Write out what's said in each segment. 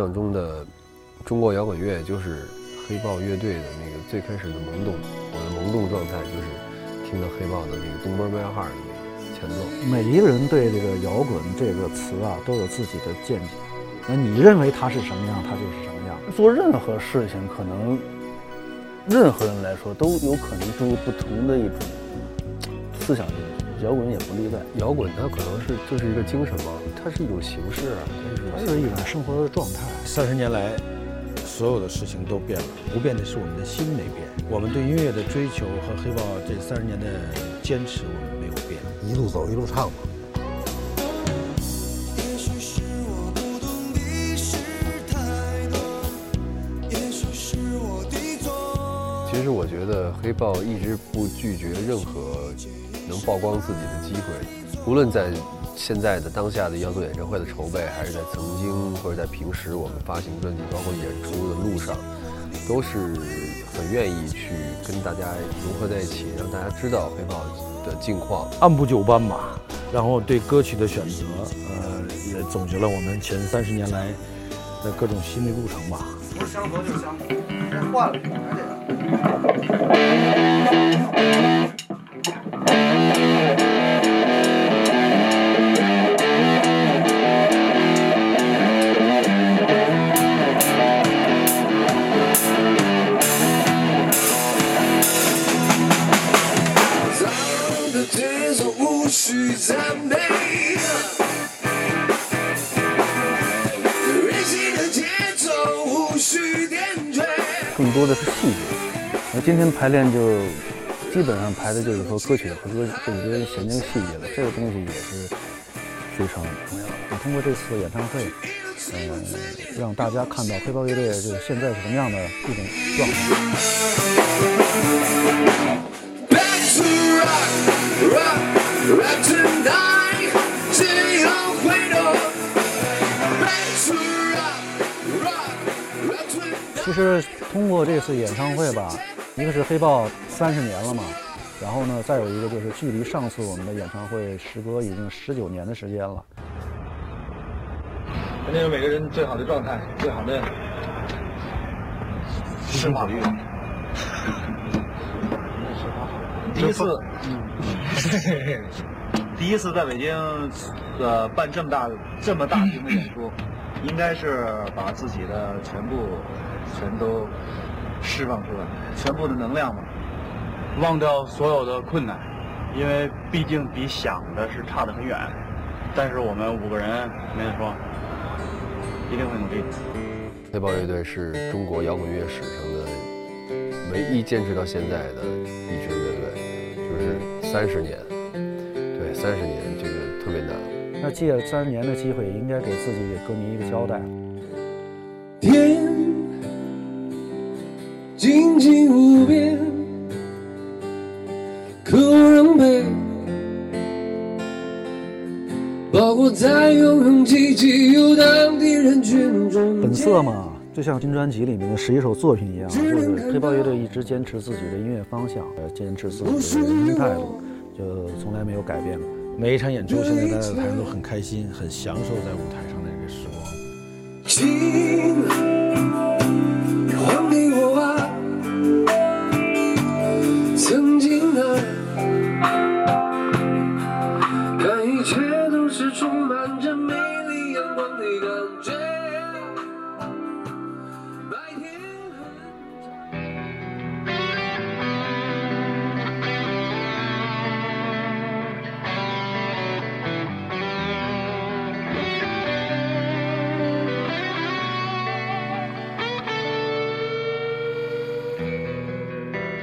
象中的中国摇滚乐就是黑豹乐队的那个最开始的萌动，我的萌动状态就是听到黑豹的那个《Don't Burn My Heart》的前奏。每一个人对这个摇滚这个词啊都有自己的见解，那你认为它是什么样，它就是什么样。做任何事情，可能任何人来说都有可能注入不同的一种思想进去，摇滚也不例外。摇滚它可能是就是一个精神嘛，它是一种形式，它是一种生活的状态。30年来，所有的事情都变了，不变的是我们的心没变。我们对音乐的追求和黑豹这30年的坚持，我们没有变。一路走一路唱嘛。其实我觉得黑豹一直不拒绝任何能曝光自己的机会，无论在现在的当下的要做演唱会的筹备，还是在曾经或者在平时我们发行专辑包括演出的路上，都是很愿意去跟大家融合在一起，让大家知道黑豹的近况。按部就班吧，然后对歌曲的选择也总结了我们前30年来的各种心理路程吧。不是生活就想别换了，还得让的节奏无需赞美，任性的节奏无需点缀，更多的是细节。那今天排练就基本上排的就是说歌曲的和歌这些弦定细节了，这个东西也是非常重要的。我通过这次演唱会，让大家看到黑豹乐队这个现在是什么样的一种状态。其实通过这次演唱会吧。一个是黑豹30年了嘛，然后呢，再有一个就是距离上次我们的演唱会时隔已经19年的时间了。肯定有每个人最好的状态，最好的释放欲望。第一次在北京办这么大型的演出，应该是把自己的全都释放出来，全部的能量嘛，忘掉所有的困难，因为毕竟比想的是差得很远。但是我们5个人没得说，一定会努力。黑豹乐队是中国摇滚乐史上的唯一坚持到现在的一支乐队，就是30年。对，30年这个特别难。那借了3年的机会，应该给自己给歌迷一个交代。静静无边，可我仍被包裹在永恒寂寂游荡的人群中。本色嘛，就像新专辑里面的11首作品一样，就是黑豹乐队一直坚持自己的音乐方向，坚持自己的人生态度，就从来没有改变过。每一场演出，现在大家在台上都很开心，很享受在舞台上的这个时光。还给我吧。曾经的，但一切都是充满着美丽阳光的感觉。白天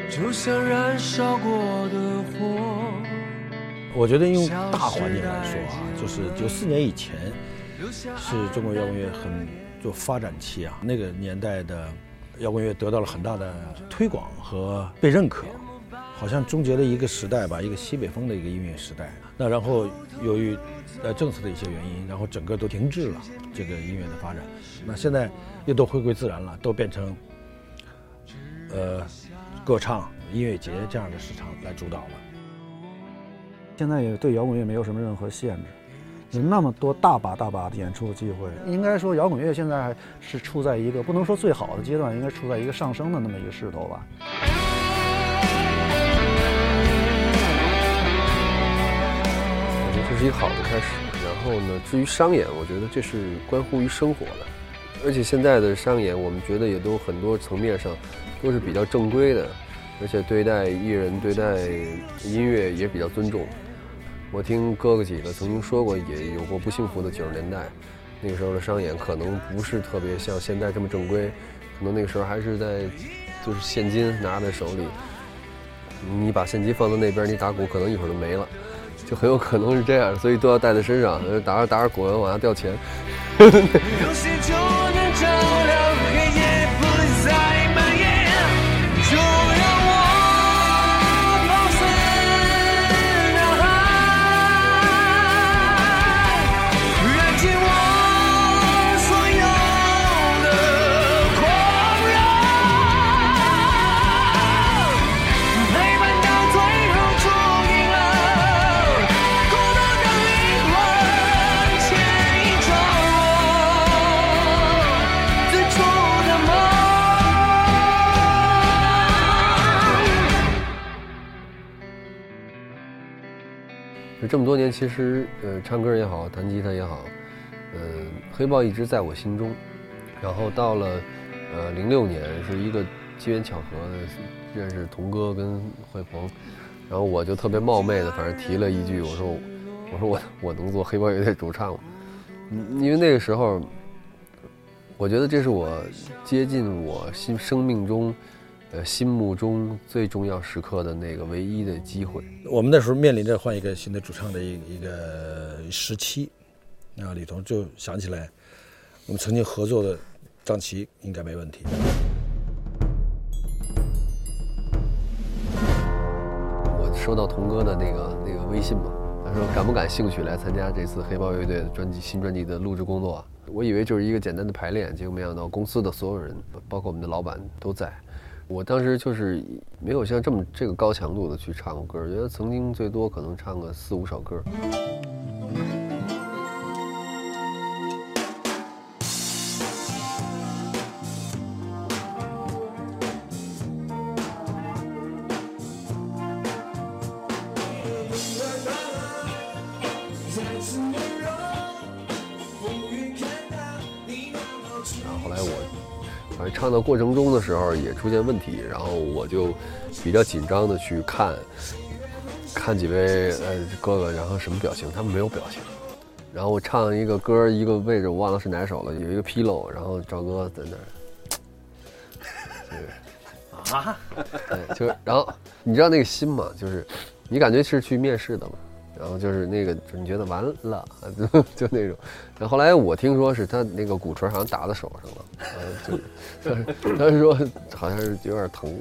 就像燃烧过的火。我觉得用大环境来说啊，就是94年以前是中国摇滚乐很就发展期啊，那个年代的摇滚乐得到了很大的推广和被认可，好像终结了一个时代吧，一个西北风的一个音乐时代。那然后由于政策的一些原因，然后整个都停滞了这个音乐的发展。那现在又都回归自然了，都变成歌唱、音乐节这样的市场来主导了。现在也对摇滚乐没有什么任何限制，人那么多，大把大把的演出机会。应该说摇滚乐现在还是处在一个不能说最好的阶段，应该处在一个上升的那么一个势头吧。我觉得这是一个好的开始。然后呢，至于商演，我觉得这是关乎于生活的，而且现在的商演我们觉得也都很多层面上都是比较正规的，而且对待艺人对待音乐也比较尊重。我听哥哥几个曾经说过，也有过不幸福的90年代，那个时候的商演可能不是特别像现在这么正规，可能那个时候还是在就是现金拿在手里，你把现金放到那边，你打鼓可能一会儿就没了，就很有可能是这样，所以都要带在身上，打着打着鼓往下掉钱。这么多年，其实唱歌也好，弹吉他也好，黑豹一直在我心中。然后到了06年，是一个机缘巧合认识童哥跟惠鹏，然后我就特别冒昧的，反正提了一句，我说我能做黑豹乐队主唱吗？因为那个时候，我觉得这是我接近我生命中。心目中最重要时刻的那个唯一的机会。我们那时候面临着换一个新的主唱的一个时期，然后李彤就想起来我们曾经合作的张琪应该没问题。我收到童哥的那个微信嘛，他说感不感兴趣来参加这次黑豹乐队新专辑的录制工作啊？我以为就是一个简单的排练，结果没想到公司的所有人，包括我们的老板都在。我当时就是没有像这个高强度的去唱过歌，觉得曾经最多可能唱个4-5首歌。然后后来我唱到过程中的时候也出现问题，然后我就比较紧张的去看几位哥哥，然后什么表情，他们没有表情。然后我唱一个歌，一个位置我忘了是哪首了，有一个纰漏，然后赵哥在那儿啊，就是然后你知道那个心嘛，就是你感觉是去面试的嘛，然后就是那个你觉得完了就那种。然后后来我听说是他那个鼓槌好像打在手上了，他说好像是有点疼。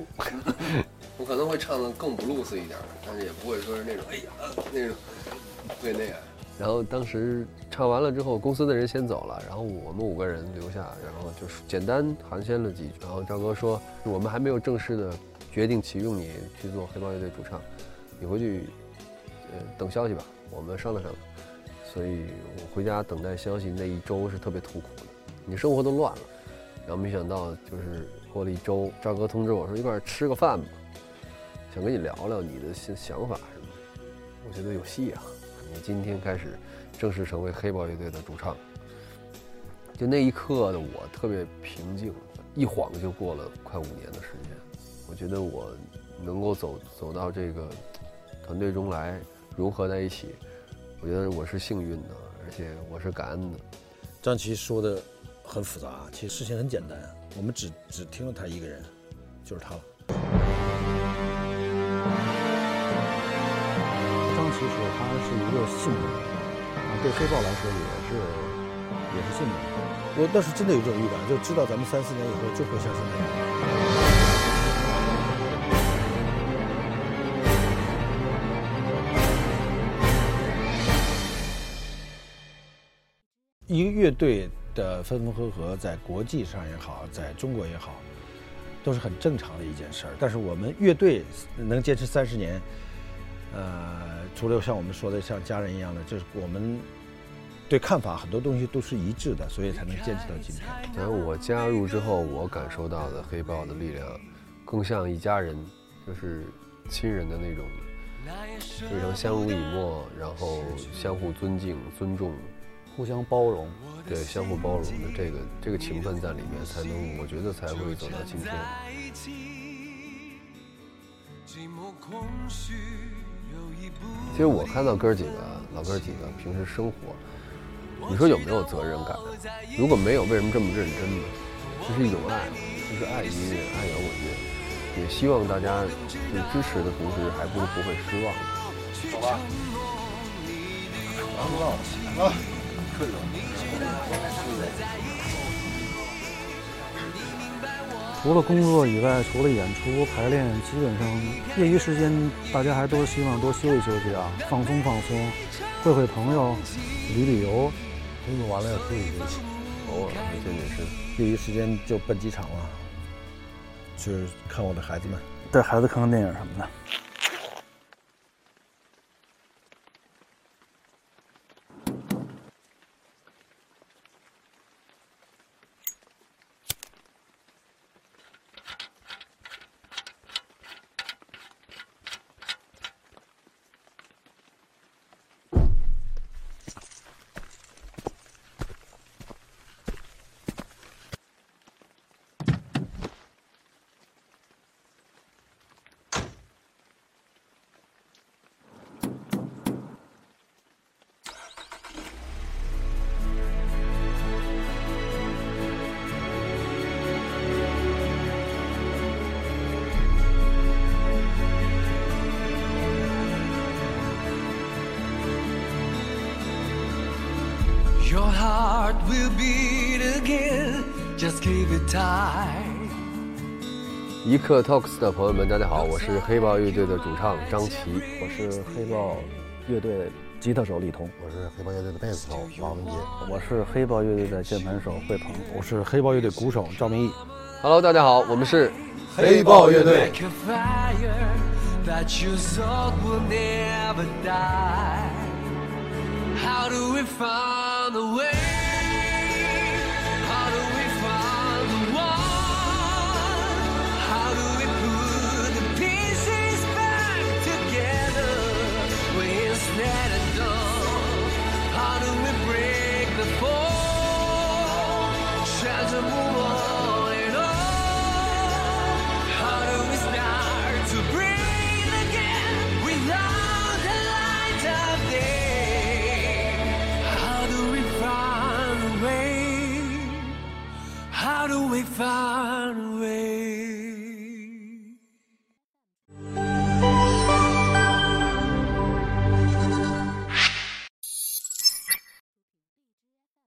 我可能会唱的更不露丝一点，但是也不会说是那种哎呀那种会那样。然后当时唱完了之后，公司的人先走了，然后我们5个人留下，然后就是简单寒暄了几句。然后赵哥说我们还没有正式的决定启用你去做黑豹乐队主唱，你回去等消息吧，我们商量商量。所以我回家等待消息那一周是特别痛苦的，你生活都乱了。然后没想到就是过了一周，赵哥通知我说一块儿吃个饭吧，想跟你聊聊你的想法什么的。我觉得有戏啊，你今天开始正式成为黑豹乐队的主唱。就那一刻的我特别平静，一晃就过了快5年的时间。我觉得我能够走到这个团队中来融合在一起，我觉得我是幸运的，而且我是感恩的。张琪说的很复杂，其实事情很简单，我们只听了他一个人，就是他了。张琪说他是一个幸运，对黑豹来说也是幸运。我倒是真的有这种预感，就知道咱们3-4年以后就会像现在那样。一个乐队的分分合合，在国际上也好，在中国也好，都是很正常的一件事儿。但是我们乐队能坚持30年，除了像我们说的像家人一样的，就是我们对看法很多东西都是一致的，所以才能坚持到今天。然后我加入之后，我感受到的黑豹的力量，更像一家人，就是亲人的那种，非常相濡以沫，然后相互尊敬、尊重，互相包容，对，相互包容的这个情分在里面，才能我觉得才会走到今天。其实我看到哥几个老哥几个平时生活，你说有没有责任感？如果没有，为什么这么认真呢？这是一种爱，就是爱音乐、爱摇滚乐，也希望大家就是支持的同时，还不是不会失望。走吧。啊！顺着。除了工作以外，除了演出排练，基本上业余时间大家还都希望多休息休息啊，放松放松，会会朋友，旅旅游。工作完了要休息休息，偶尔还真的是。业余时间就奔机场了，就是看我的孩子们，带孩子看看电影什么的。Your heart will beat again, just keep it tight. 一刻 Talks 的朋友们，大家好，我是黑豹乐队的主唱张琪，我是黑豹乐队吉他手李彤，我是黑豹乐队的贝斯手马文杰，我是黑豹乐队的键盘手惠鹏，我是黑豹乐队鼓手赵明义。Hello， 大家好，我们是黑豹乐队。How do we find the way? How do we find the one? How do we put the pieces back together when it's not done? How do we break the fall? Try to move on and on. How do we start to breathe again without the light of day?How do we find a way?